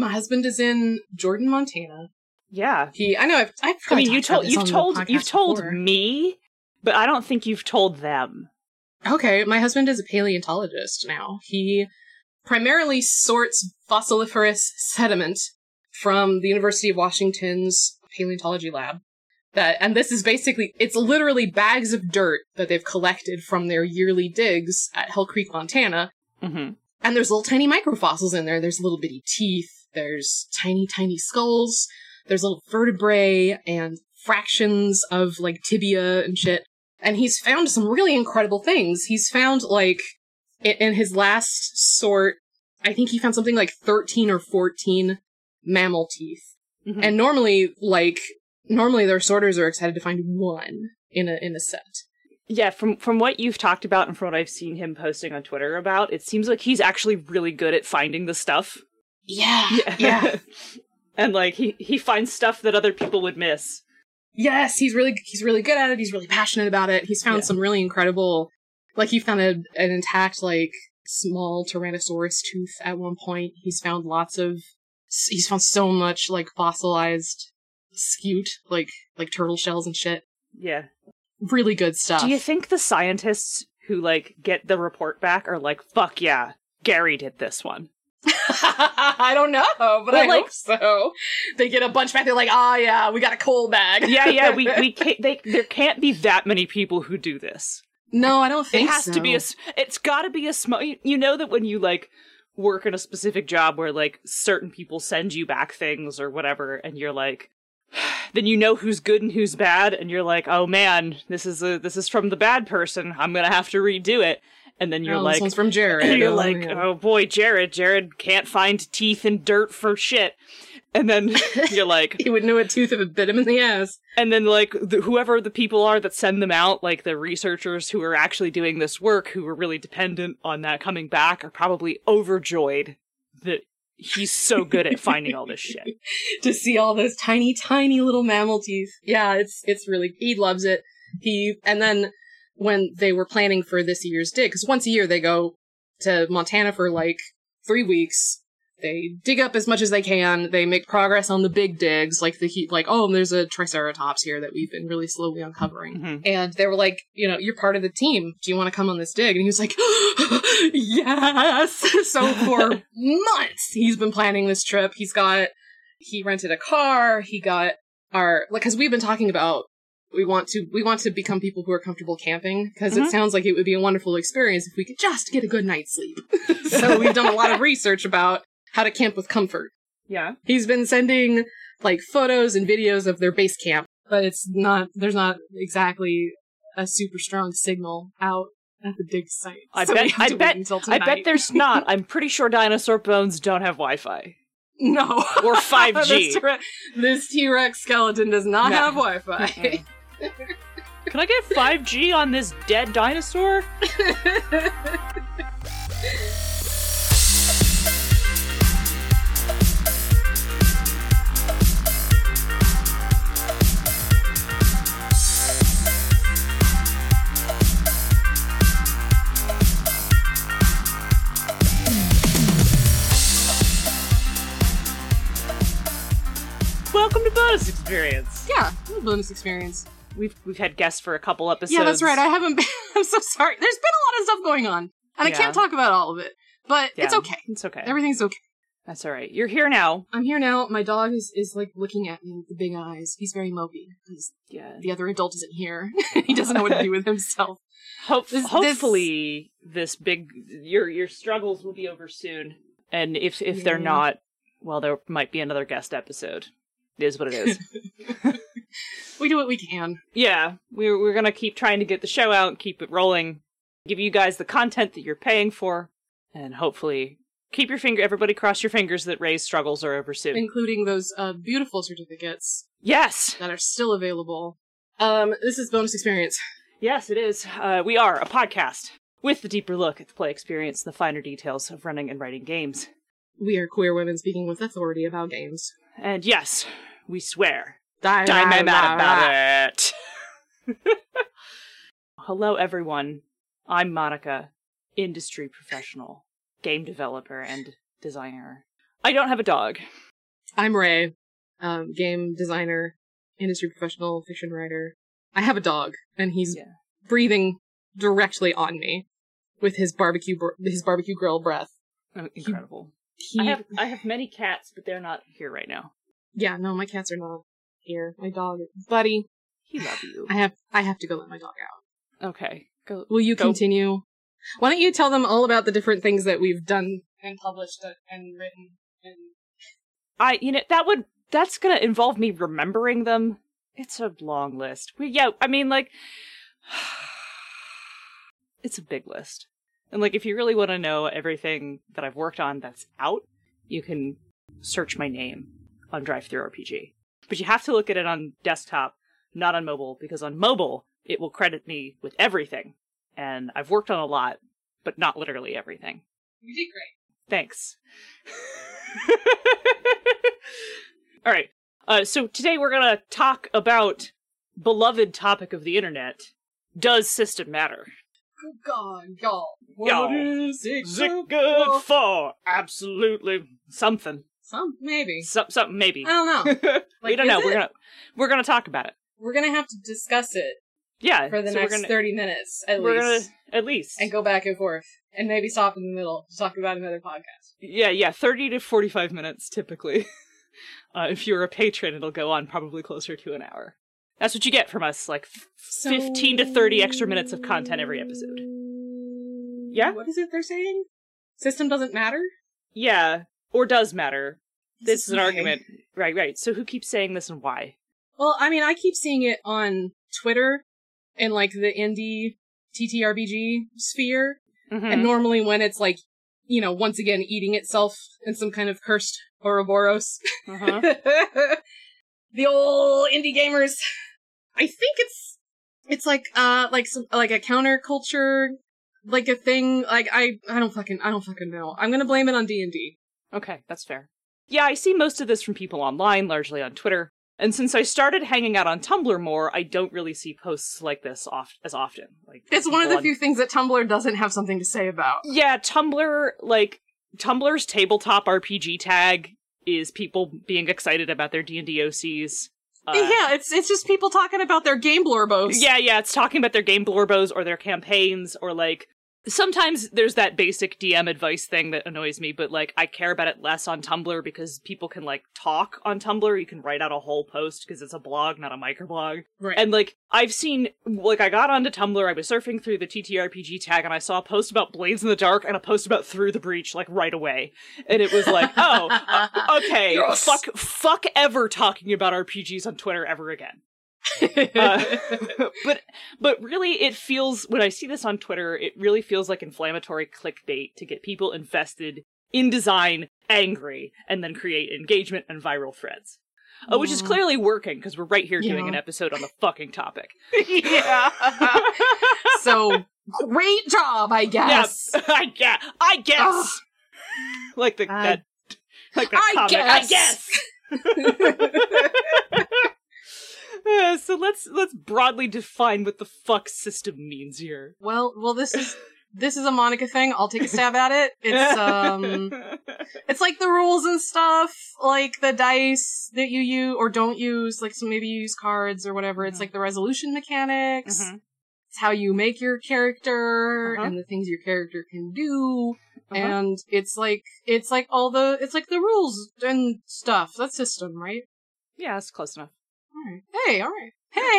My husband is in Jordan, Montana. Yeah. You've told me, but I don't think you've told them. Okay, my husband is a paleontologist now. He primarily sorts fossiliferous sediment from the University of Washington's paleontology lab. And this is basically, it's literally bags of dirt that they've collected from their yearly digs at Hell Creek, Montana. Mm-hmm. And there's little tiny microfossils in there. There's little bitty teeth. There's tiny, tiny skulls. There's little vertebrae and fractions of, like, tibia and shit. And he's found some really incredible things. He's found, like, in his last sort, I think he found something like 13 or 14 mammal teeth. Mm-hmm. And normally their sorters are excited to find one in a set. Yeah, from what you've talked about and from what I've seen him posting on Twitter about, it seems like he's actually really good at finding the stuff. Yeah. And like he finds stuff that other people would miss. Yes, he's really good at it. He's really passionate about it. He's found some really incredible, like he found an intact like small Tyrannosaurus tooth at one point. He's found so much like fossilized scute, like turtle shells and shit. Yeah. Really good stuff. Do you think the scientists who, like, get the report back are like, fuck yeah, Gary did this one? I don't know, but I hope so. They get a bunch back, they're like, oh yeah, we got a coal bag. Yeah, we can't, there can't be that many people who do this. No, I don't think so. It's gotta be a small, you know that when you, like, work in a specific job where, like, certain people send you back things or whatever, and you're like, then you know who's good and who's bad, and you're like, oh man, this is from the bad person, I'm gonna have to redo it. And then you're like, this one's from Jared. And you're like, yeah. Oh boy, Jared can't find teeth and dirt for shit. And then you're like... he would know a tooth if it bit him in the ass. And then, like, whoever the people are that send them out, like, the researchers who are actually doing this work, who are really dependent on that coming back, are probably overjoyed that he's so good at finding all this shit. To see all those tiny, tiny little mammal teeth. Yeah, it's really... He loves it. And then... when they were planning for this year's dig, because once a year they go to Montana for, like, 3 weeks, they dig up as much as they can, they make progress on the big digs, there's a triceratops here that we've been really slowly uncovering. Mm-hmm. And they were like, you know, you're part of the team, do you want to come on this dig? And he was like, yes! So for months he's been planning this trip, he rented a car, he got our, like, because we've been talking about we want to become people who are comfortable camping, because it sounds like it would be a wonderful experience if we could just get a good night's sleep. So we've done a lot of research about how to camp with comfort. Yeah. He's been sending, like, photos and videos of their base camp, but there's not exactly a super strong signal out at the dig site. I bet there's not. I'm pretty sure dinosaur bones don't have Wi-Fi. No. Or 5G. This T-Rex skeleton does not have Wi-Fi. Mm-hmm. Can I get 5G on this dead dinosaur? Welcome to Bonus Experience. Yeah, Bonus Experience. We've had guests for a couple episodes. Yeah, that's right. I haven't been... I'm so sorry. There's been a lot of stuff going on, and I can't talk about all of it. But it's okay. It's okay. Everything's okay. That's all right. You're here now. I'm here now. My dog is like, looking at me with the big eyes. He's very mopey. The other adult isn't here. He doesn't know what to do with himself. Hopefully, this big... Your struggles will be over soon. And if they're not, well, there might be another guest episode. It is what it is. We do what we can. Yeah, we're going to keep trying to get the show out, keep it rolling, give you guys the content that you're paying for, and hopefully everybody cross your fingers that Ray's struggles are over soon. Including those beautiful certificates. Yes! That are still available. This is Bonus Experience. Yes, it is. We are a podcast with the deeper look at the play experience and the finer details of running and writing games. We are queer women speaking with authority about games. And yes, we swear. Die mad about it. Hello, everyone. I'm Monica, industry professional, game developer and designer. I don't have a dog. I'm Ray, game designer, industry professional, fiction writer. I have a dog, and he's breathing directly on me with his barbecue grill breath. Oh, incredible. I have many cats, but they're not here right now. Yeah, no, my cats are not here. My dog, Buddy, he loves you. I have to go let my dog out. Okay, go. Will you continue? Why don't you tell them all about the different things that we've done and published and written? And that's gonna involve me remembering them. It's a long list. It's a big list. And, if you really want to know everything that I've worked on that's out, you can search my name on Drive-Thru RPG. But you have to look at it on desktop, not on mobile, because on mobile, it will credit me with everything. And I've worked on a lot, but not literally everything. You did great. Thanks. All right. So today we're going to talk about beloved topic of the internet, does system matter? Good God, y'all. What is it good for? Absolutely. Something. Something, maybe. I don't know. We don't know. We're gonna talk about it. We're gonna have to discuss it. Yeah. For the next 30 minutes, at least. And go back and forth. And maybe stop in the middle to talk about another podcast. Yeah. 30 to 45 minutes, typically. If you're a patron, it'll go on probably closer to an hour. That's what you get from us, 15 to 30 extra minutes of content every episode. Yeah? What is it they're saying? System doesn't matter? Yeah, or does matter. This is an argument. Right. So who keeps saying this and why? Well, I keep seeing it on Twitter and, the indie TTRPG sphere. Mm-hmm. And normally when it's, once again eating itself in some kind of cursed Ouroboros. Uh-huh. The old indie gamers... I think it's a counterculture, a thing. I don't fucking know. I'm gonna blame it on D&D. Okay, that's fair. Yeah, I see most of this from people online, largely on Twitter. And since I started hanging out on Tumblr more, I don't really see posts like this as often. It's one of the few things that Tumblr doesn't have something to say about. Yeah, Tumblr, Tumblr's tabletop RPG tag is people being excited about their D&D OCs. It's just people talking about their game blorbos. Yeah, it's talking about their game blorbos or their campaigns or, sometimes there's that basic DM advice thing that annoys me, but, I care about it less on Tumblr because people can, talk on Tumblr. You can write out a whole post because it's a blog, not a microblog. Right. And, I've seen, I got onto Tumblr, I was surfing through the TTRPG tag, and I saw a post about Blades in the Dark and a post about Through the Breach, right away. And it was okay, yes. fuck ever talking about RPGs on Twitter ever again. But really it feels, when I see this on Twitter, it really feels like inflammatory clickbait to get people invested in design, angry, and then create engagement and viral threads. Which is clearly working, because we're right here doing an episode on the fucking topic. Yeah. So, great job, I guess. Yeah, I guess. I guess. So let's broadly define what the fuck system means here. Well, this is a Monica thing. I'll take a stab at it. It's it's the rules and stuff, the dice that you use or don't use. So maybe you use cards or whatever. It's the resolution mechanics. Mm-hmm. It's how you make your character and the things your character can do. Uh-huh. And it's the rules and stuff. That's system, right? Yeah, that's close enough. All right. Hey,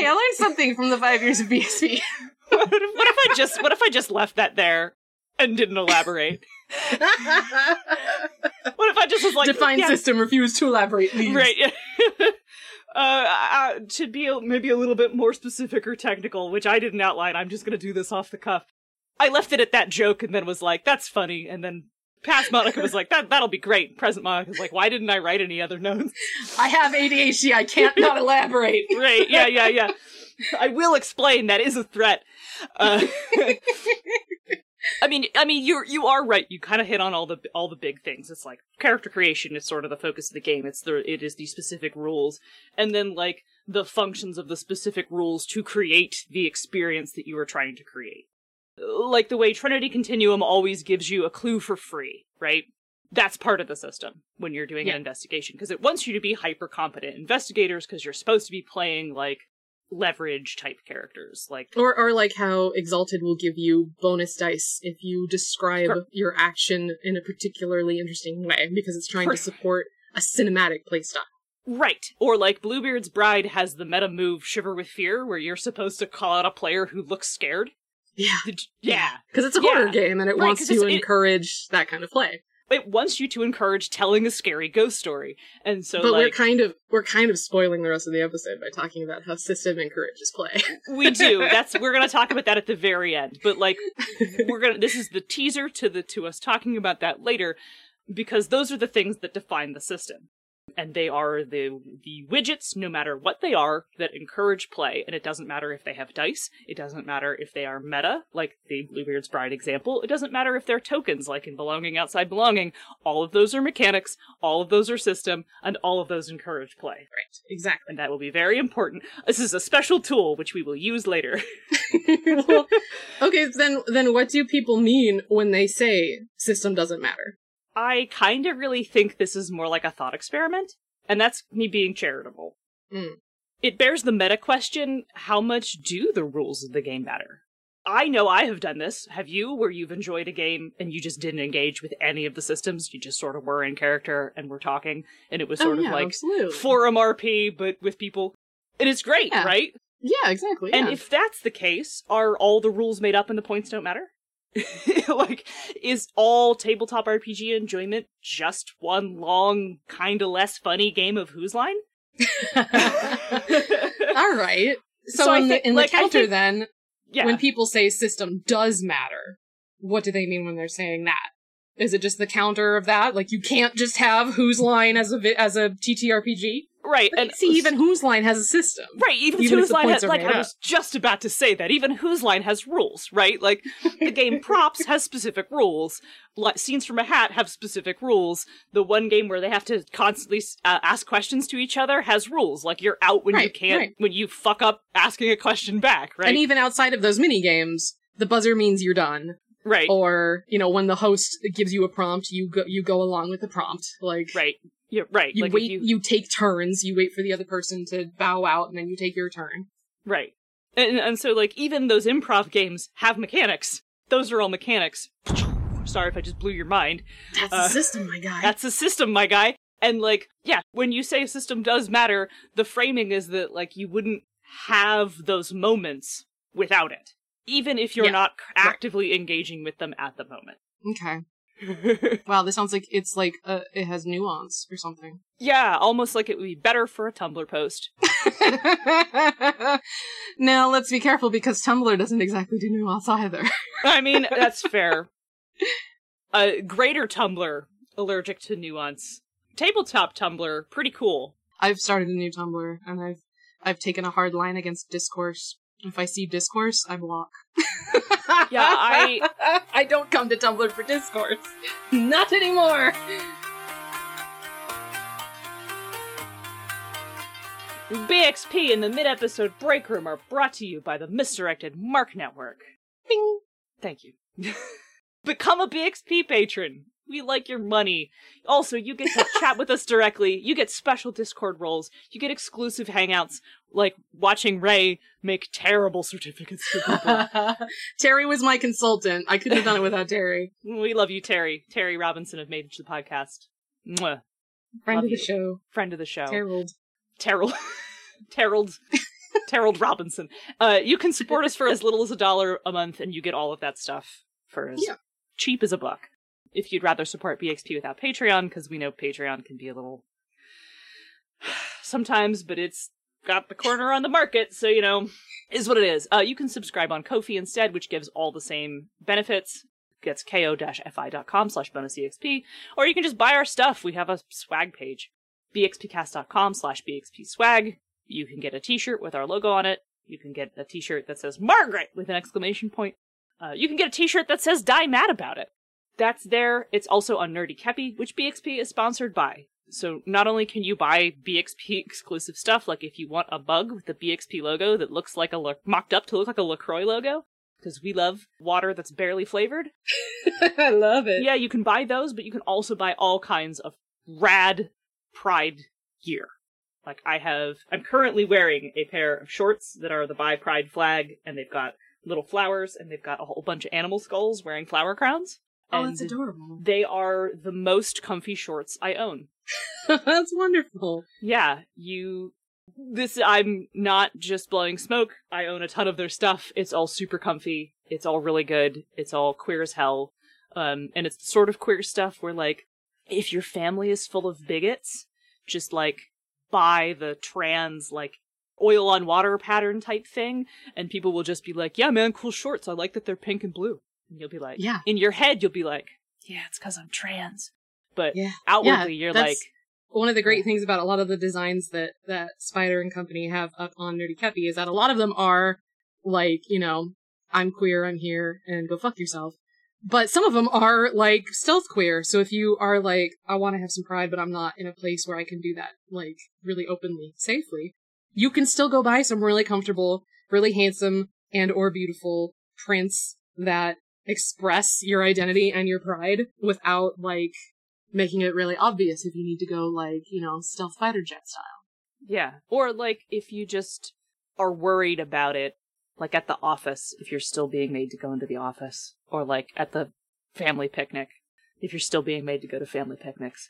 I learned something from the 5 years of BSB. What if I just left that there and didn't elaborate? What if I just was defined system, refuse to elaborate, please. Right. To be maybe a little bit more specific or technical, which I didn't outline, I'm just going to do this off the cuff. I left it at that joke and then was like, that's funny, and then past Monica was like, that'll be great. Present Monica's like, why didn't I write any other notes? I have ADHD, I can't not elaborate. Right, yeah. I will explain, that is a threat. I mean, you are right. You kind of hit on all the big things. It's character creation is sort of the focus of the game. It is the specific rules. And then, the functions of the specific rules to create the experience that you are trying to create. The way Trinity Continuum always gives you a clue for free, right? that's part of the system when you're doing an investigation, because it wants you to be hyper competent investigators, because you're supposed to be playing like leverage type characters, like or like how Exalted will give you bonus dice if you describe your action in a particularly interesting way, because it's trying to support a cinematic playstyle. Right. Or like Bluebeard's Bride has the meta move Shiver with Fear, where you're supposed to call out a player who looks scared. Yeah. Because it's a horror game, and it wants to encourage that kind of play. It wants you to encourage telling a scary ghost story. And so but like, we're kind of spoiling the rest of the episode by talking about how system encourages play. We do. We're gonna talk about that at the very end. But like this is the teaser to us talking about that later, because those are the things that define the system. And they are the widgets, no matter what they are, that encourage play. And it doesn't matter if they have dice. It doesn't matter if they are meta, like the Bluebeard's Bride example. It doesn't matter if they're tokens, like in Belonging Outside Belonging. All of those are mechanics, all of those are system, and all of those encourage play. Right, exactly. And that will be very important. This is a special tool, which we will use later. Well, okay, then what do people mean when they say system doesn't matter? I kind of really think this is more like a thought experiment, and that's me being charitable. Mm. It bears the meta question, how much do the rules of the game matter? I know I have done this. Have you, where you've enjoyed a game and you just didn't engage with any of the systems? You just sort of were in character and were talking, and it was sort of like absolutely. Forum RP, but with people. And it's great, right? Yeah, exactly. Yeah. And if that's the case, are all the rules made up and the points don't matter? Like, is all tabletop RPG enjoyment just one long, kind of less funny game of Whose Line? All right. So in the counter, when people say system does matter, what do they mean when they're saying that? Is it just the counter of that? Like, you can't just have Whose Line as a TTRPG? Right, and see, even Whose Line has a system. Right, even Whose Line has, like, I was just about to say that, even Whose Line has rules, right? Like, the game Props has specific rules, Scenes from a Hat have specific rules, the one game where they have to constantly ask questions to each other has rules, like, you're out when you can't, when you fuck up asking a question back, right? And even outside of those mini-games, the buzzer means you're done. Right. Or, you know, when the host gives you a prompt, you go along with the prompt, like... Right. Yeah, right. You like wait. You take turns. You wait for the other person to bow out, and then you take your turn. Right. And so, like, even those improv games have mechanics. Those are all mechanics. Sorry if I just blew your mind. That's a system, my guy. That's a system, my guy. And, like, yeah, when you say a system does matter, the framing is that, like, you wouldn't have those moments without it, even if you're not actively engaging with them at the moment. Okay. Wow, this sounds like it's like it has nuance or something. Yeah, almost like it would be better for a Tumblr post. Now, let's be careful, because Tumblr doesn't exactly do nuance either. I mean, that's fair. Greater Tumblr, allergic to nuance. Tabletop Tumblr, pretty cool. I've started a new Tumblr, and I've taken a hard line against discourse. If I see discourse, I block. Yeah, I don't come to Tumblr for discourse. Not anymore! BXP and the mid-episode break room are brought to you by the Misdirected Mark Network. Bing! Thank you. Become a BXP patron! We like your money. Also, you get to chat with us directly. You get special Discord roles. You get exclusive hangouts, like watching Ray make terrible certificates for people. Terry was my consultant. I couldn't have done it without Terry. We love you, Terry. Terry Robinson of Mage the Podcast. Mwah. Friend of the show. Terrell Robinson. You can support us for as little as $1 a month, and you get all of that stuff for as cheap as a buck. If you'd rather support BXP without Patreon, because we know Patreon can be a little... sometimes, but it's got the corner on the market, so, you know, is what it is. You can subscribe on Ko-fi instead, which gives all the same benefits. That's ko-fi.com/bonusexp. Or you can just buy our stuff. We have a swag page. bxpcast.com/bxpswag. You can get a t-shirt with our logo on it. You can get a t-shirt that says Margaret with an exclamation point. You can get a t-shirt that says Die Mad About It. That's there. It's also on Nerdy Keppie, which BXP is sponsored by. So not only can you buy BXP exclusive stuff, like if you want a bug with the BXP logo that looks like mocked up to look like a LaCroix logo, because we love water that's barely flavored. I love it. Yeah, you can buy those, but you can also buy all kinds of rad pride gear. Like, I'm currently wearing a pair of shorts that are the Buy Pride flag, and they've got little flowers, and they've got a whole bunch of animal skulls wearing flower crowns. Oh, that's adorable. They are the most comfy shorts I own. That's wonderful. Yeah, I'm not just blowing smoke. I own a ton of their stuff. It's all super comfy. It's all really good. It's all queer as hell. And it's the sort of queer stuff where, like, if your family is full of bigots, just, like, buy the trans, like, oil on water pattern type thing, and people will just be like, yeah, man, cool shorts. I like that they're pink and blue. And you'll be like, yeah. In your head, you'll be like, yeah, it's because I'm trans. But yeah. Outwardly, yeah, you're like... One of the great things about a lot of the designs that Spider and company have up on Nerdy Keppie is that a lot of them are like, you know, I'm queer, I'm here, and go fuck yourself. But some of them are like stealth queer. So if you are like, I want to have some pride, but I'm not in a place where I can do that, like, really openly, safely, you can still go buy some really comfortable, really handsome, and or beautiful prints that express your identity and your pride without, like, making it really obvious if you need to go, like, you know, stealth fighter jet style. Yeah. Or, like, if you just are worried about it, like at the office, if you're still being made to go into the office, or, like, at the family picnic, if you're still being made to go to family picnics.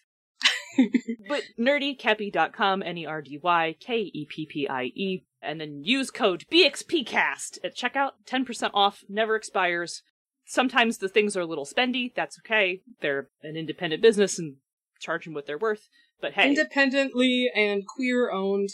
But nerdykeppie.com, NERDYKEPPIE, and then use code BXPCAST at checkout, 10% off, never expires. Sometimes the things are a little spendy. That's okay. They're an independent business and charge them what they're worth. But hey. Independently and queer owned.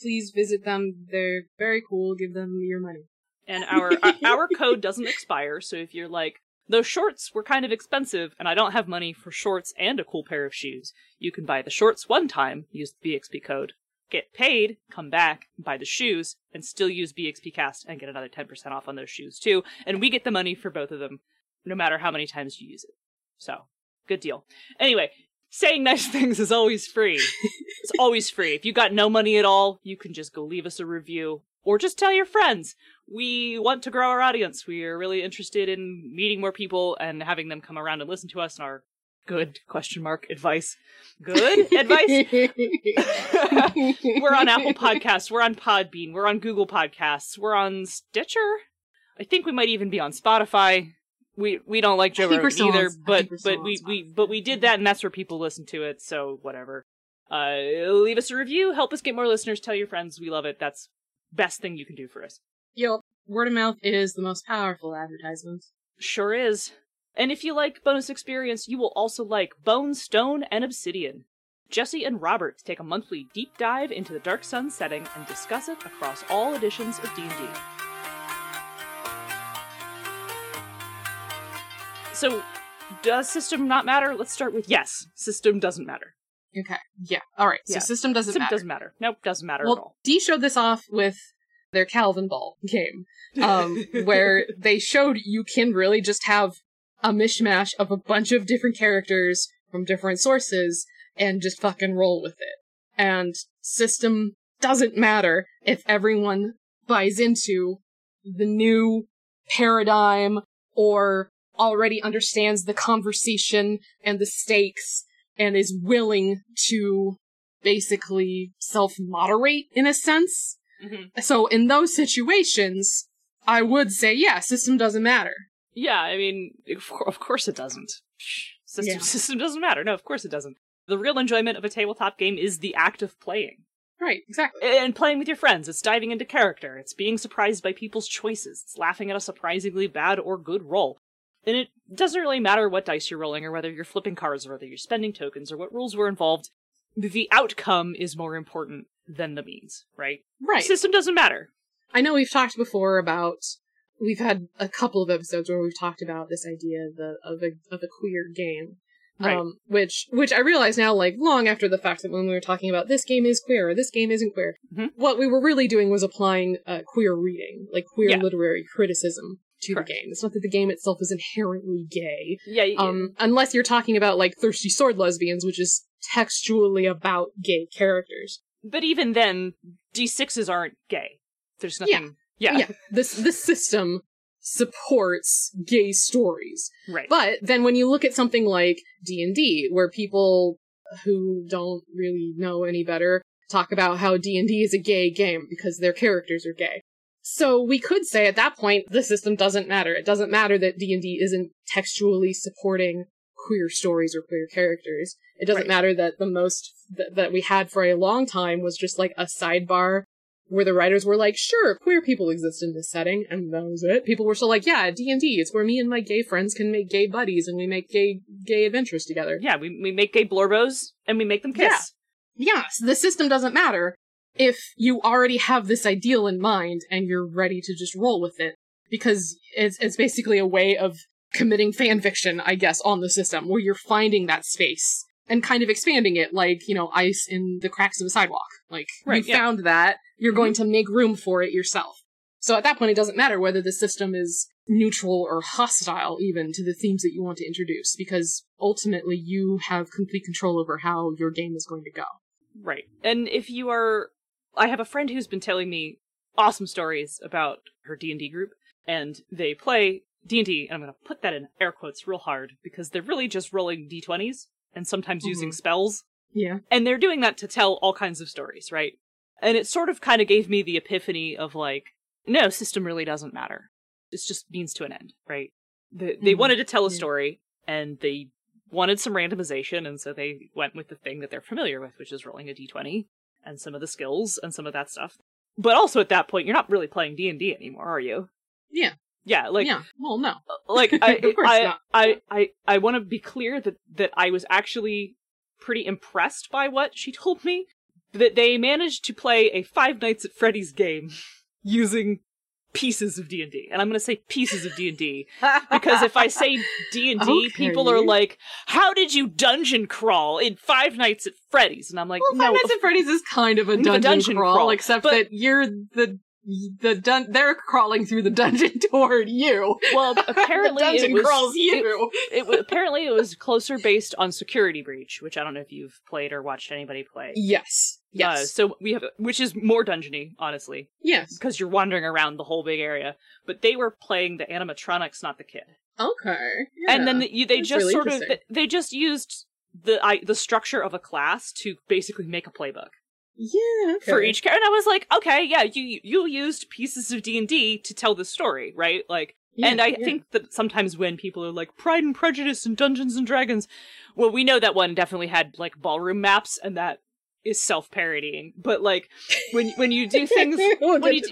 Please visit them. They're very cool. Give them your money. And our code doesn't expire. So if you're like, those shorts were kind of expensive and I don't have money for shorts and a cool pair of shoes, you can buy the shorts one time, use the BXP code, get paid, come back, buy the shoes, and still use BXPcast and get another 10% off on those shoes too. And we get the money for both of them, no matter how many times you use it. So, good deal. Anyway, saying nice things is always free. It's always free. If you got no money at all, you can just go leave us a review. Or just tell your friends. We want to grow our audience. We are really interested in meeting more people and having them come around and listen to us and our good advice. Good advice? We're on Apple Podcasts. We're on Podbean. We're on Google Podcasts. We're on Stitcher. I think we might even be on Spotify. We don't like Joe Rogan either, but we did that, and that's where people listen to it, so whatever. Leave us a review. Help us get more listeners. Tell your friends. We love it. That's best thing you can do for us. Yo, word of mouth is the most powerful advertisement. Sure is. And if you like bonus experience, you will also like Bone, Stone, and Obsidian. Jesse and Robert take a monthly deep dive into the Dark Sun setting and discuss it across all editions of D&D. So, does system not matter? Let's start with yes. System doesn't matter. Okay. Yeah. All right. So yeah. System doesn't matter. Nope. Doesn't matter at all. Dee showed this off with their Calvin Ball game, where they showed you can really just have a mishmash of a bunch of different characters from different sources and just fucking roll with it. And system doesn't matter if everyone buys into the new paradigm or already understands the conversation and the stakes and is willing to basically self-moderate, in a sense. Mm-hmm. So in those situations, I would say, yeah, system doesn't matter. Yeah, I mean, of course it doesn't. System doesn't matter. No, of course it doesn't. The real enjoyment of a tabletop game is the act of playing. Right, exactly. And playing with your friends. It's diving into character. It's being surprised by people's choices. It's laughing at a surprisingly bad or good roll. And it doesn't really matter what dice you're rolling or whether you're flipping cards or whether you're spending tokens or what rules were involved. The outcome is more important than the means, right? Right. The system doesn't matter. I know we've talked before about... We've had a couple of episodes where we've talked about this idea of a queer game, right. Which I realize now, like, long after the fact, that when we were talking about this game is queer or this game isn't queer, mm-hmm. what we were really doing was applying queer reading, like queer literary criticism to the game. It's not that the game itself is inherently gay, unless you're talking about, like, Thirsty Sword Lesbians, which is textually about gay characters. But even then, D6s aren't gay. There's nothing... Yeah, the system supports gay stories. Right. But then when you look at something like D&D, where people who don't really know any better talk about how D&D is a gay game because their characters are gay. So we could say at that point, the system doesn't matter. It doesn't matter that D&D isn't textually supporting queer stories or queer characters. It doesn't matter that the most that we had for a long time was just like a sidebar where the writers were like, sure, queer people exist in this setting, and that was it. People were still like, yeah, D&D, it's where me and my gay friends can make gay buddies, and we make gay adventures together. Yeah, we make gay blorbos, and we make them kiss. Yeah, so the system doesn't matter if you already have this ideal in mind, and you're ready to just roll with it. Because it's basically a way of committing fan fiction, I guess, on the system, where you're finding that space, and kind of expanding it, like, you know, ice in the cracks of a sidewalk. Like, you found that, you're going to make room for it yourself. So at that point, it doesn't matter whether the system is neutral or hostile, even, to the themes that you want to introduce, because ultimately you have complete control over how your game is going to go. Right. And if you are... I have a friend who's been telling me awesome stories about her D&D group, and they play D&D, and I'm going to put that in air quotes real hard, because they're really just rolling D20s. And sometimes using spells. Yeah. And they're doing that to tell all kinds of stories, right? And it sort of kind of gave me the epiphany of like, no, system really doesn't matter. It's just means to an end, right? They wanted to tell a story, and they wanted some randomization, and so they went with the thing that they're familiar with, which is rolling a d20, and some of the skills, and some of that stuff. But also at that point, you're not really playing D&D anymore, are you? Yeah. Yeah, like... Yeah, well, no. Like, I want to be clear that I was actually pretty impressed by what she told me. That they managed to play a Five Nights at Freddy's game using pieces of D&D. And I'm going to say pieces of D&D. Because if I say D&D, people are like, how did you dungeon crawl in Five Nights at Freddy's? And I'm like, Five Nights at Freddy's is kind of a dungeon crawl. Except that you're they're crawling through the dungeon toward you. Well, apparently apparently it was closer based on Security Breach, which I don't know if you've played or watched anybody play. Yes. So we have, which is more dungeony, honestly. Yes, because you're wandering around the whole big area. But they were playing the animatronics, not the kid. Okay. Yeah. And then they just used the structure of a class to basically make a playbook. Yeah, okay. For each character, and I was like, okay, yeah, you used pieces of D&D to tell the story, right? Like, yeah, and I think that sometimes when people are like Pride and Prejudice and Dungeons and Dragons, well, we know that one definitely had like ballroom maps, and that is self-parodying. But like, when you do things, we'll get to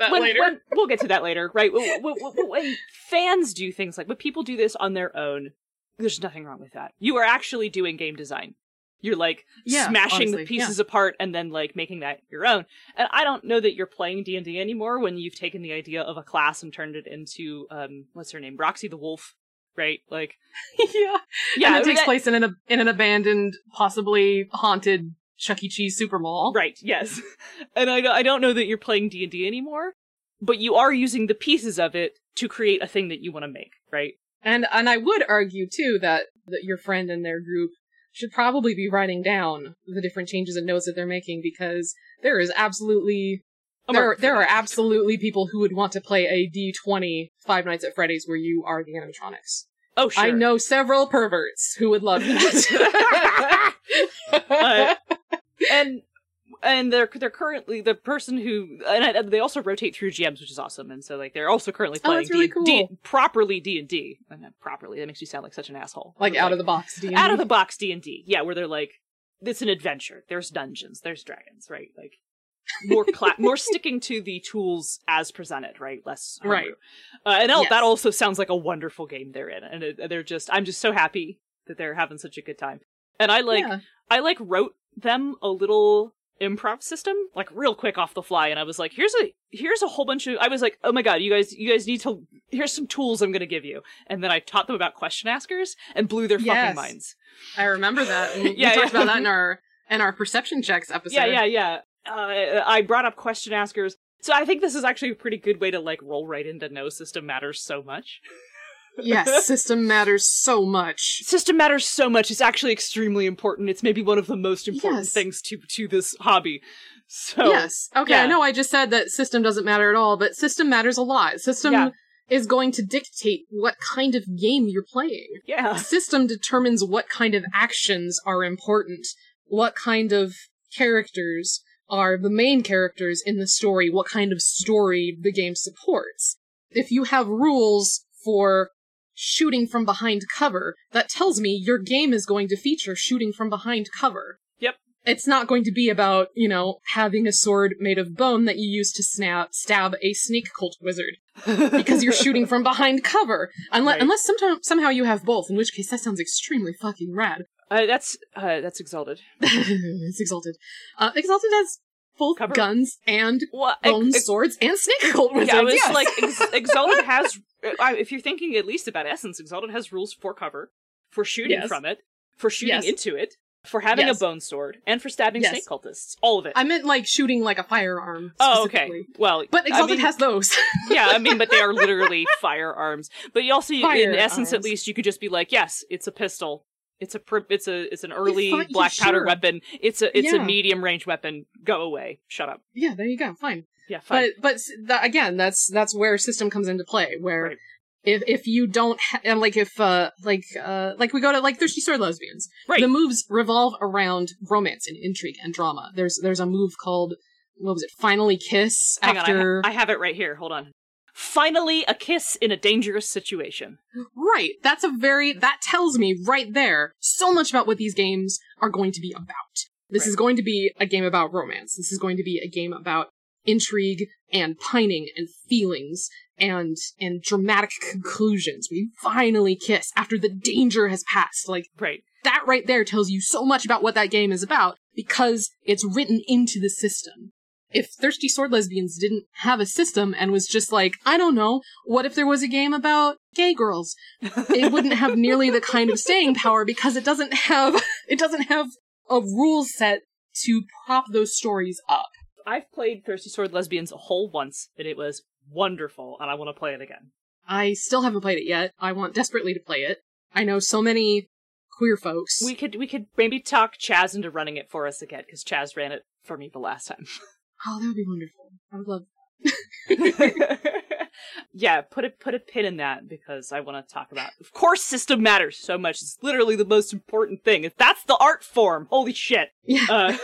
that later, right? When fans do things like when people do this on their own, there's nothing wrong with that. You are actually doing game design. You're, like, smashing the pieces apart and then, like, making that your own. And I don't know that you're playing D&D anymore when you've taken the idea of a class and turned it into, what's her name? Roxy the Wolf, right? Like, yeah. And it takes place in an abandoned, possibly haunted Chuck E. Cheese Super Mall. Right, yes. And I don't know that you're playing D&D anymore, but you are using the pieces of it to create a thing that you want to make, right? And I would argue, too, that your friend and their group should probably be writing down the different changes and notes that they're making, because there are absolutely people who would want to play a D20 Five Nights at Freddy's where you are the animatronics. Oh, sure. I know several perverts who would love that. And they're currently the person who, and they also rotate through GMs, which is awesome. And so like they're also currently playing properly D&D. And properly, that makes you sound like such an asshole. Like out of the box D&D. Out of the box D&D. Yeah, where they're like, it's an adventure. There's dungeons. There's dragons. Right? Like more sticking to the tools as presented. Right? Less homebrew. Right. That also sounds like a wonderful game they're in. And I'm just so happy that they're having such a good time. And I wrote them a little improv system, like real quick off the fly, and I was like, here's a whole bunch of, I was like, oh my god, you guys need to, here's some tools I'm gonna give you. And then I taught them about question askers and blew their fucking minds. I remember that. We talked about that in our perception checks episode. I brought up question askers, so I think this is actually a pretty good way to like roll right into no system matters so much. Yes, system matters so much. System matters so much. It's actually extremely important. It's maybe one of the most important things to this hobby. So, yes. Okay, I know I just said that system doesn't matter at all, but system matters a lot. System is going to dictate what kind of game you're playing. Yeah. The system determines what kind of actions are important, what kind of characters are the main characters in the story, what kind of story the game supports. If you have rules for shooting from behind cover, that tells me your game is going to feature shooting from behind cover. Yep. It's not going to be about, you know, having a sword made of bone that you use to stab a snake cult wizard, because you're shooting from behind cover. Unless somehow you have both, in which case that sounds extremely fucking rad. That's Exalted. It's Exalted. Exalted has both cover. Guns and bone swords and snake cult wizards. Yeah, Exalted has... if you're thinking at least about Essence, Exalted has rules for cover, for shooting from it, for shooting into it, for having a bone sword, and for stabbing snake cultists. All of it. I meant, shooting, a firearm. Oh, okay. Well, but Exalted has those. Yeah, but they are literally firearms. But you also, in Essence at least, you could just be like, yes, it's a pistol. It's an early black powder weapon. It's a medium range weapon. Go away. Shut up. Yeah, there you go. Fine. Yeah, fine. But again, that's where system comes into play. Where if you don't we go to Thirsty Sword Lesbians. Right. The moves revolve around romance and intrigue and drama. There's a move called Finally Kiss. Hang on, I have it right here. Hold on. Finally, a kiss in a dangerous situation. Right. That tells me right there so much about what these games are going to be about. This is going to be a game about romance. This is going to be a game about intrigue and pining and feelings and dramatic conclusions. We finally kiss after the danger has passed. That right there tells you so much about what that game is about because it's written into the system. If Thirsty Sword Lesbians didn't have a system and was just I don't know, what if there was a game about gay girls? It wouldn't have nearly the kind of staying power because it doesn't have a rule set to prop those stories up. I've played Thirsty Sword Lesbians a whole once, and it was wonderful, and I want to play it again. I still haven't played it yet. I want desperately to play it. I know so many queer folks. We could maybe talk Chaz into running it for us again, because Chaz ran it for me the last time. Oh, that would be wonderful. I would love that. Yeah, put a pin in that because I want to talk about. Of course, system matters so much. It's literally the most important thing. If that's the art form, holy shit. Yeah.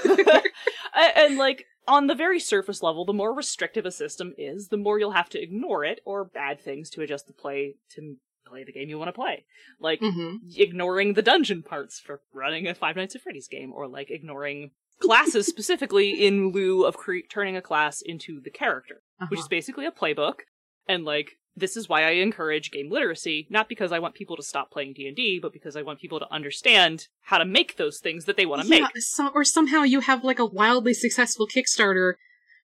And on the very surface level, the more restrictive a system is, the more you'll have to ignore it or add things to adjust the play to play the game you want to play. Ignoring the dungeon parts for running a Five Nights at Freddy's game, or ignoring classes specifically in lieu of turning a class into the character, which is basically a playbook. And this is why I encourage game literacy, not because I want people to stop playing D&D, but because I want people to understand how to make those things that they want to make. Or somehow you have a wildly successful Kickstarter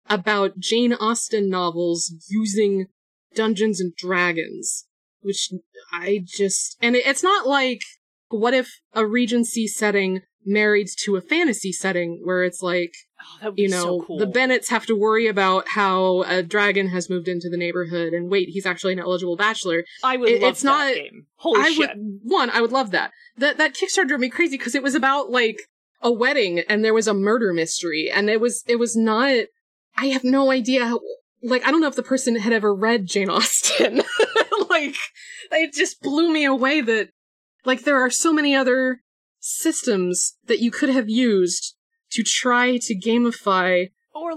about Jane Austen novels using Dungeons and Dragons, which I just... And it's not what if a Regency setting married to a fantasy setting where it's so cool. The Bennets have to worry about how a dragon has moved into the neighborhood and wait, he's actually an eligible bachelor. I would love that game. Holy shit. I would love that. That Kickstarter drove me crazy because it was about a wedding and there was a murder mystery and it was not, I have no idea how, I don't know if the person had ever read Jane Austen. It just blew me away that there are so many other systems that you could have used to try to gamify, or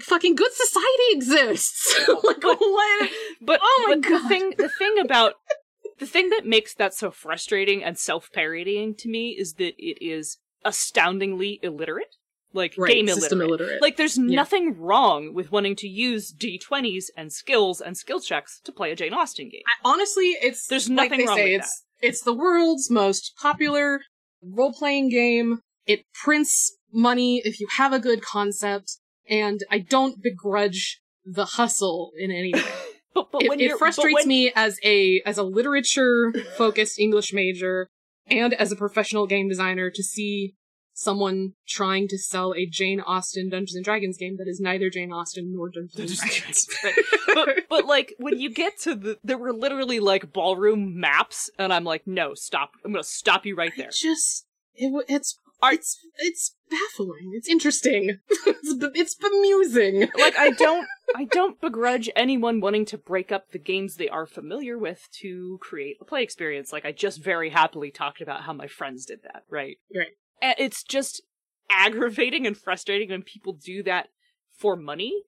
fucking Good Society exists. God! The thing that makes that so frustrating and self-parodying to me is that it is astoundingly illiterate, game illiterate. System illiterate. There's nothing wrong with wanting to use D20s and skills and skill checks to play a Jane Austen game. Honestly, it's there's nothing wrong with that. It's the world's most popular role-playing game. It prints money if you have a good concept, and I don't begrudge the hustle in any way. It frustrates me as a literature-focused English major and as a professional game designer to see someone trying to sell a Jane Austen Dungeons and Dragons game that is neither Jane Austen nor Dungeons and Dragons. but when you get to there were literally ballroom maps, and I'm no, stop. I'm gonna stop you right there. It's It's baffling. It's interesting. It's bemusing. Like, I don't begrudge anyone wanting to break up the games they are familiar with to create a play experience. Like, I just very happily talked about how my friends did that, right? Right. And it's just aggravating and frustrating when people do that for money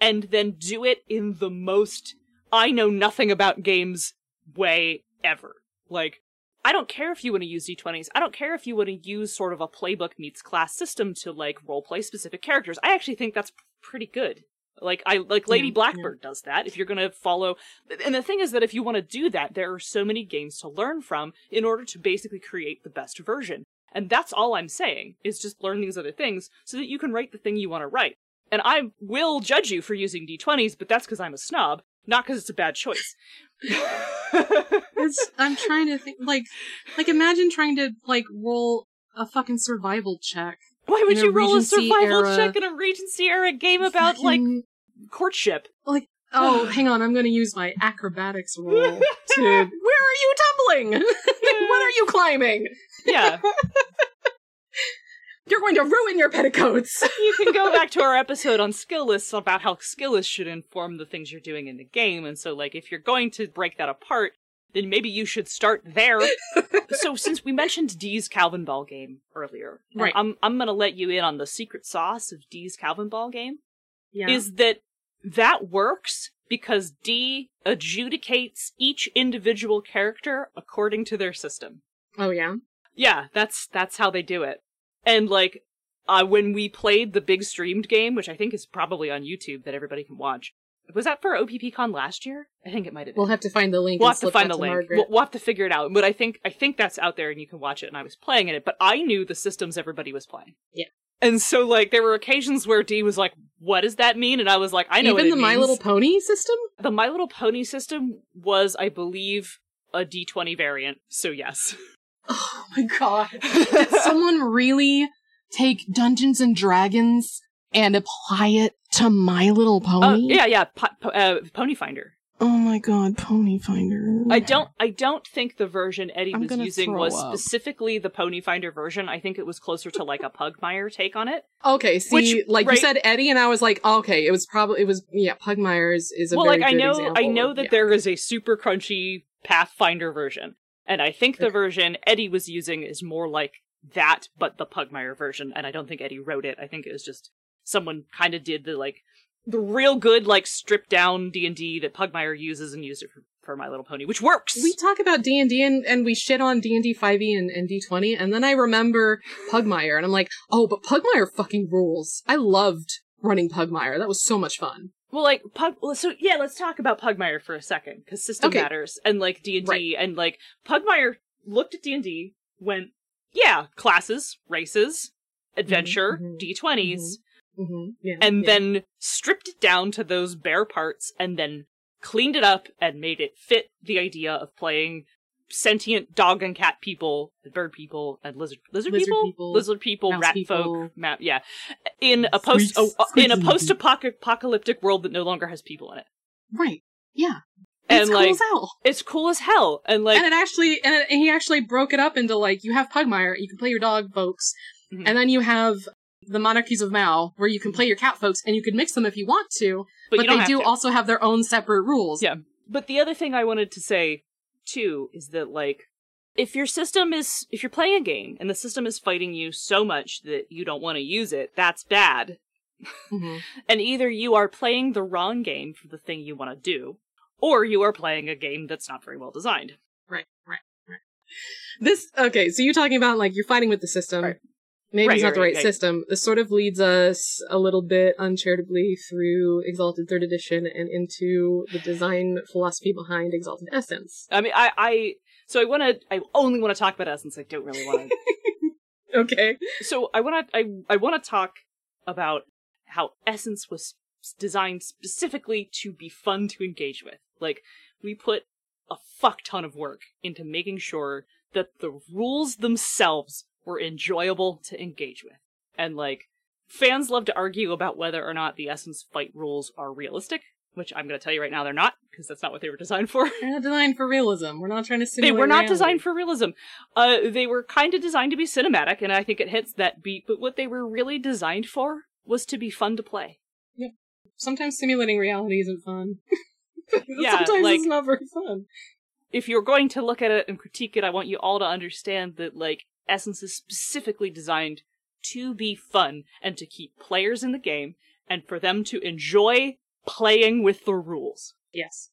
and then do it in the most I know nothing about games way ever. Like, I don't care if you want to use D20s. I don't care if you want to use sort of a playbook meets class system to, like, roleplay specific characters. I actually think that's pretty good. Like, Lady Blackbird does that. If you're going to follow... And the thing is that if you want to do that, there are so many games to learn from in order to basically create the best version. And that's all I'm saying, is just learn these other things so that you can write the thing you want to write. And I will judge you for using D20s, but that's because I'm a snob, not because it's a bad choice. I'm trying to think, like imagine trying to, like, roll a fucking survival check. Why would you roll a survival check in a Regency-era game about, like, courtship? Like, oh, hang on, I'm going to use my acrobatics roll to... Where are you tumbling? What are you climbing? Yeah. You're going to ruin your petticoats! You can go back to our episode on skill lists about how skill lists should inform the things you're doing in the game, and so, like, if you're going to break that apart, then maybe you should start there. So since we mentioned Dee's Calvin Ball game earlier, right. I'm going to let you in on the secret sauce of Dee's Calvin Ball game, is that works because Dee adjudicates each individual character according to their system. Oh, yeah? Yeah, that's how they do it. And, like, when we played the big streamed game, which I think is probably on YouTube that everybody can watch, was that for OPPCon last year? I think it might have been. We'll have to find the link. We'll have to find the link. We'll have to figure it out. But I think that's out there and you can watch it. And I was playing in it, but I knew the systems everybody was playing. Yeah. And so, like, there were occasions where Dee was like, what does that mean? And I was like, I know what it means. Even the My Little Pony system? The My Little Pony system was, I believe, a D20 variant. So, yes. Oh my god. Did someone really take Dungeons and Dragons and apply it to My Little Pony? Yeah. Pony Finder. Oh my god, Pony Finder. I don't think the version Eddie was using was specifically the Pony Finder version. I think it was closer to, like, a Pugmire take on it. Okay, see, you said Eddie, and I was like, okay, it was Pugmire is a very good example. Well, I know that there is a super crunchy Pathfinder version, and I think the version Eddie was using is more like that, but the Pugmire version, and I don't think Eddie wrote it. I think it was just someone kind of did the, like, the real good, like, stripped down D&D that Pugmire uses and used it for My Little Pony, which works. We talk about D&D and we shit on D&D 5e and D20, and then I remember Pugmire, and I'm like, oh, but Pugmire fucking rules. I loved running Pugmire. That was so much fun. Well, like, let's talk about Pugmire for a second, because system matters, and, like, D&D, and, like, Pugmire looked at D&D, went, classes, races, adventure, D20s, then stripped it down to those bare parts and then cleaned it up and made it fit the idea of playing sentient dog and cat people, bird people, and lizard people, rat folk, in a post-apocalyptic world that no longer has people in it. Right. Yeah. And it's cool as hell. It's cool as hell. And, like, he actually broke it up into, like, you have Pugmire, you can play your dog folks, and then you have the Monarchies of Mao, where you can play your cat folks, and you can mix them if you want to, but they also have their own separate rules. Yeah. But the other thing I wanted to say, too, is that, like, if you're playing a game, and the system is fighting you so much that you don't want to use it, that's bad. And either you are playing the wrong game for the thing you want to do, or you are playing a game that's not very well designed. Right. So you're talking about, like, you're fighting with the system. Right. Maybe it's not the right system. This sort of leads us a little bit uncharitably through Exalted 3rd Edition and into the design philosophy behind Exalted Essence. I mean, I only want to talk about Essence. I don't really want to. Okay. So I want to talk about how Essence was designed specifically to be fun to engage with. Like, we put a fuck ton of work into making sure that the rules themselves were enjoyable to engage with. And, like, fans love to argue about whether or not the Essence fight rules are realistic which I'm going to tell you right now, they're not, because that's not what they were designed for. They're not designed for realism. We're not trying to simulate designed for realism. They were kind of designed to be cinematic, and I think it hits that beat, but what they were really designed for was to be fun to play. Yep. Sometimes simulating reality isn't fun. Sometimes it's not very fun. If you're going to look at it and critique it, I want you all to understand that, like, Essence is specifically designed to be fun and to keep players in the game and for them to enjoy playing with the rules. Yes.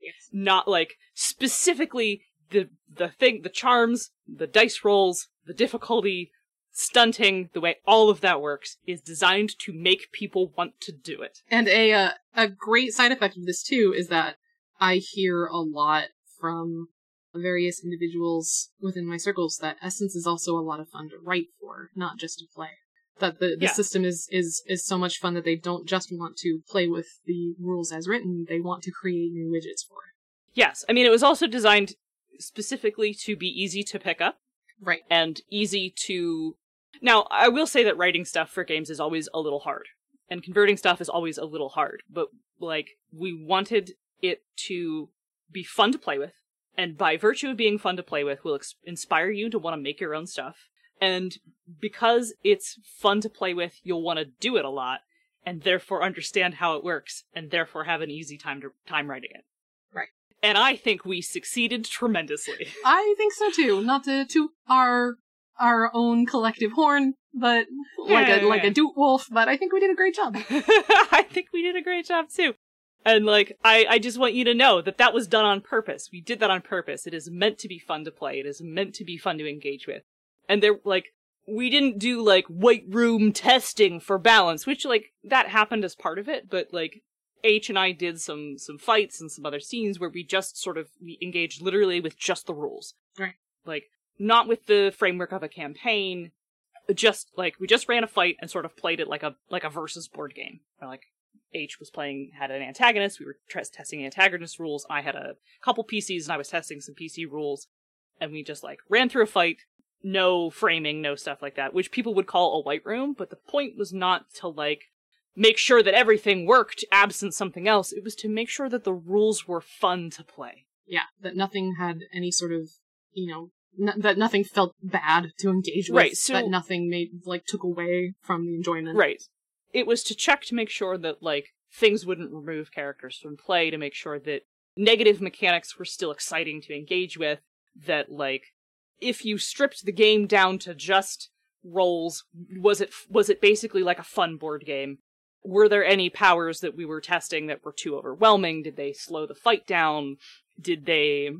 Yes. Not, like, specifically the thing, the charms, the dice rolls, the difficulty, stunting, the way all of that works is designed to make people want to do it. And a great side effect of this, too, is that I hear a lot from various individuals within my circles that Essence is also a lot of fun to write for, not just to play. That the system is so much fun that they don't just want to play with the rules as written, they want to create new widgets for it. Yes, I mean, it was also designed specifically to be easy to pick up. Right. And easy to... Now, I will say that writing stuff for games is always a little hard, and converting stuff is always a little hard, but, like, we wanted it to be fun to play with, and by virtue of being fun to play with, will inspire you to want to make your own stuff. And because it's fun to play with, you'll want to do it a lot, and therefore understand how it works, and therefore have an easy time writing it. Right. And I think we succeeded tremendously. I think so too. Not to toot our own collective horn, but like a doot wolf. But I think we did a great job. I think we did a great job too. And, like, I just want you to know that that was done on purpose. We did that on purpose. It is meant to be fun to play. It is meant to be fun to engage with. And they're, like, we didn't do, like, white room testing for balance, which, like, that happened as part of it. But, like, H and I did some fights and some other scenes where we just sort of, we engaged literally with just the rules. Right. Like, not with the framework of a campaign. Just, like, we just ran a fight and sort of played it like a versus board game. Or, like, H was had an antagonist, we were testing antagonist rules, I had a couple PCs and I was testing some PC rules, and we just, like, ran through a fight, no framing, no stuff like that, which people would call a white room, but the point was not to, like, make sure that everything worked absent something else, it was to make sure that the rules were fun to play. Yeah, that nothing had any sort of, you know, that nothing felt bad to engage with, right, so, that nothing took away from the enjoyment. Right. It was to check to make sure that, like, things wouldn't remove characters from play, to make sure that negative mechanics were still exciting to engage with, that, like, if you stripped the game down to just roles, was it basically like a fun board game? Were there any powers that we were testing that were too overwhelming? Did they slow the fight down? Did they,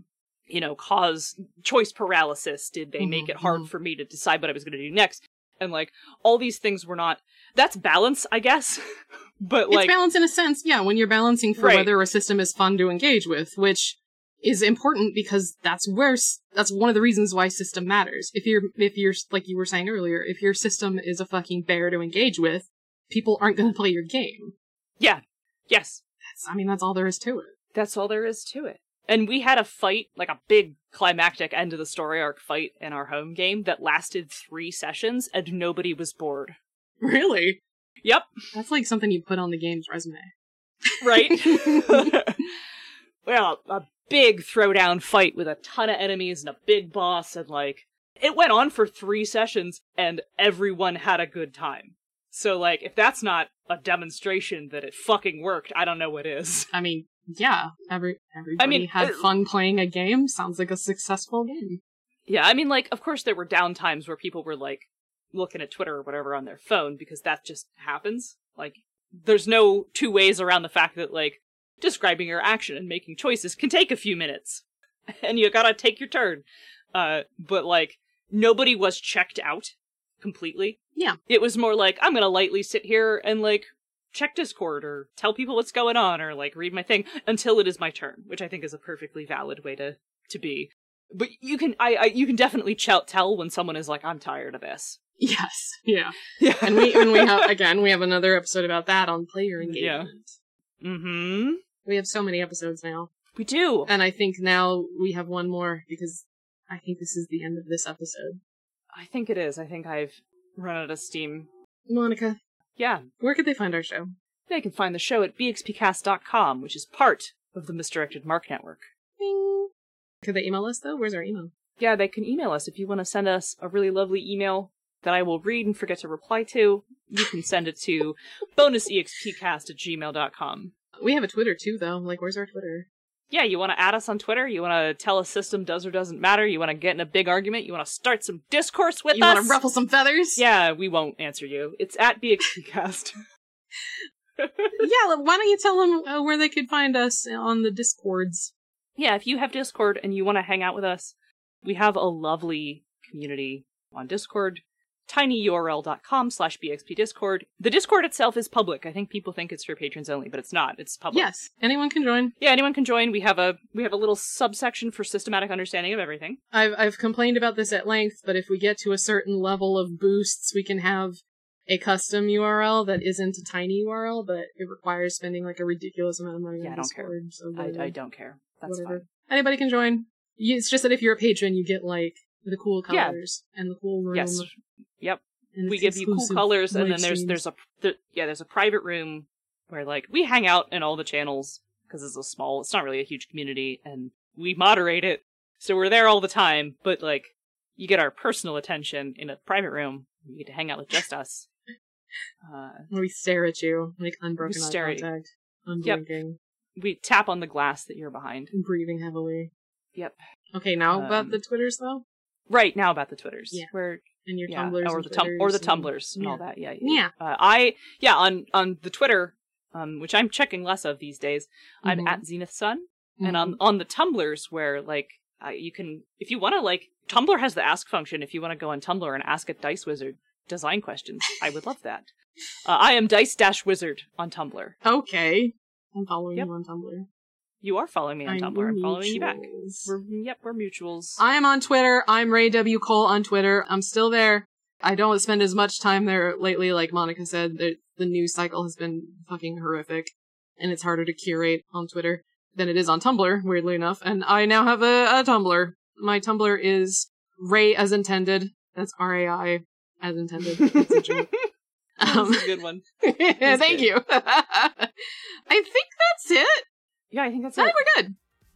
you know, cause choice paralysis? Did they make it hard for me to decide what I was going to do next? And, like, all these things were not... That's balance, I guess. But, like... It's balance in a sense, yeah, when you're balancing for whether a system is fun to engage with, which is important because that's one of the reasons why system matters. If you're like you were saying earlier, if your system is a fucking bear to engage with, people aren't going to play your game. Yeah. Yes. That's all there is to it. That's all there is to it. And we had a fight, like a big climactic end of the story arc fight in our home game that lasted 3 sessions and nobody was bored. Really? Yep. That's like something you put on the game's resume. Right? Well, a big throwdown fight with a ton of enemies and a big boss, and, like, it went on for 3 sessions and everyone had a good time. So, like, if that's not a demonstration that it fucking worked, I don't know what is. I mean... Yeah, everybody had fun playing a game. Sounds like a successful game. Yeah, I mean, like, of course there were down times where people were, like, looking at Twitter or whatever on their phone, because that just happens. Like, there's no two ways around the fact that, like, describing your action and making choices can take a few minutes. And you gotta take your turn. But, like, nobody was checked out completely. Yeah. It was more like, I'm gonna lightly sit here and, like, check Discord or tell people what's going on or, like, read my thing until it is my turn, which I think is a perfectly valid way to be. But you can definitely tell when someone is like, I'm tired of this. Yes. Yeah. And we have another episode about that on player engagement. Yeah. Mm-hmm. We have so many episodes now. We do. And I think now we have one more because I think this is the end of this episode. I think it is. I think I've run out of steam. Monica. Yeah. Where could they find our show? They can find the show at bxpcast.com, which is part of the Misdirected Mark Network. Bing! Could they email us, though? Where's our email? Yeah, they can email us. If you want to send us a really lovely email that I will read and forget to reply to, you can send it to bonusexpcast@gmail.com. We have a Twitter, too, though. Like, where's our Twitter? Yeah, you want to add us on Twitter? You want to tell us system does or doesn't matter? You want to get in a big argument? You want to start some discourse with us? You want to ruffle some feathers? Yeah, we won't answer you. It's at BXPcast. Yeah, why don't you tell them where they could find us on the Discords? Yeah, if you have Discord and you want to hang out with us, we have a lovely community on Discord. tinyurl.com/bxpdiscord. The Discord itself is public. I think people think it's for patrons only, but it's not. It's public. Yes, anyone can join. Yeah, anyone can join. We have a little subsection for systematic understanding of everything. I've complained about this at length, but if we get to a certain level of boosts, we can have a custom URL that isn't a tiny URL, but it requires spending like a ridiculous amount of money on Discord. I don't care. That's fine. Anybody can join. It's just that if you're a patron, you get like the cool colors and the cool room. Yes. Yep. We give you cool colors, and then there's a private room where like we hang out in all the channels because it's not really a huge community, and we moderate it, so we're there all the time. But like, you get our personal attention in a private room. You get to hang out with just us. We stare at you like unbroken eye contact, unblinking. Yep. We tap on the glass that you're behind, and breathing heavily. Yep. Okay, now about the Twitters though. Right, now about the Twitters. Yeah. And your Tumblrs. Or, and the Tumblrs and all that. Yeah. Yeah. On the Twitter, which I'm checking less of these days, I'm at Zenith Sun. Mm-hmm. And on the Tumblrs where, like, you can, if you want to, like, Tumblr has the ask function. If you want to go on Tumblr and ask a Dice Wizard design questions, I would love that. I am Dice-Wizard on Tumblr. Okay. I'm following you on Tumblr. You are following me on Tumblr. I'm following you back. We're mutuals. I am on Twitter. I'm Ray W. Cole on Twitter. I'm still there. I don't spend as much time there lately. Like Monica said, the news cycle has been fucking horrific, and it's harder to curate on Twitter than it is on Tumblr, weirdly enough. And I now have a Tumblr. My Tumblr is Ray as intended. That's R-A-I as intended. That's a joke. That's a good one. Thank you. I think that's it. Yeah, I think that's it. I think we're good.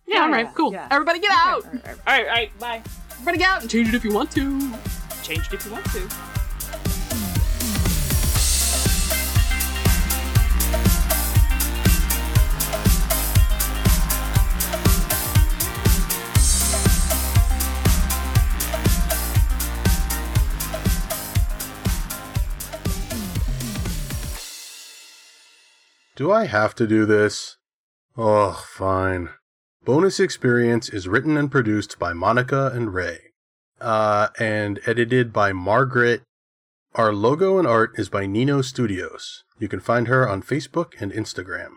Yeah, alright, cool. Yeah. Everybody get out! Alright, bye. Everybody get out and change it if you want to. Change it if you want to. Do I have to do this? Oh, fine. Bonus Experience is written and produced by Monica and Ray, and edited by Margaret. Our logo and art is by Nino Studios. You can find her on Facebook and Instagram.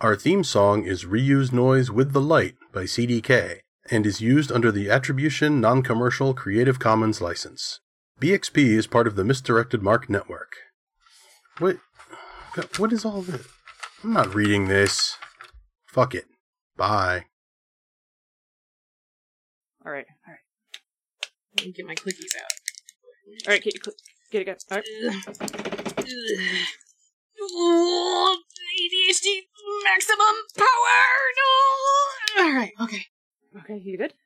Our theme song is Reuse Noise with the Light by CDK, and is used under the Attribution Non-Commercial Creative Commons license. BXP is part of the Misdirected Mark Network. What is all this? I'm not reading this. Fuck it. Bye. All right. Let me get my clickies out. All right, get it out. All right. Oh, ADHD maximum power! No! All right, okay. Okay, you good?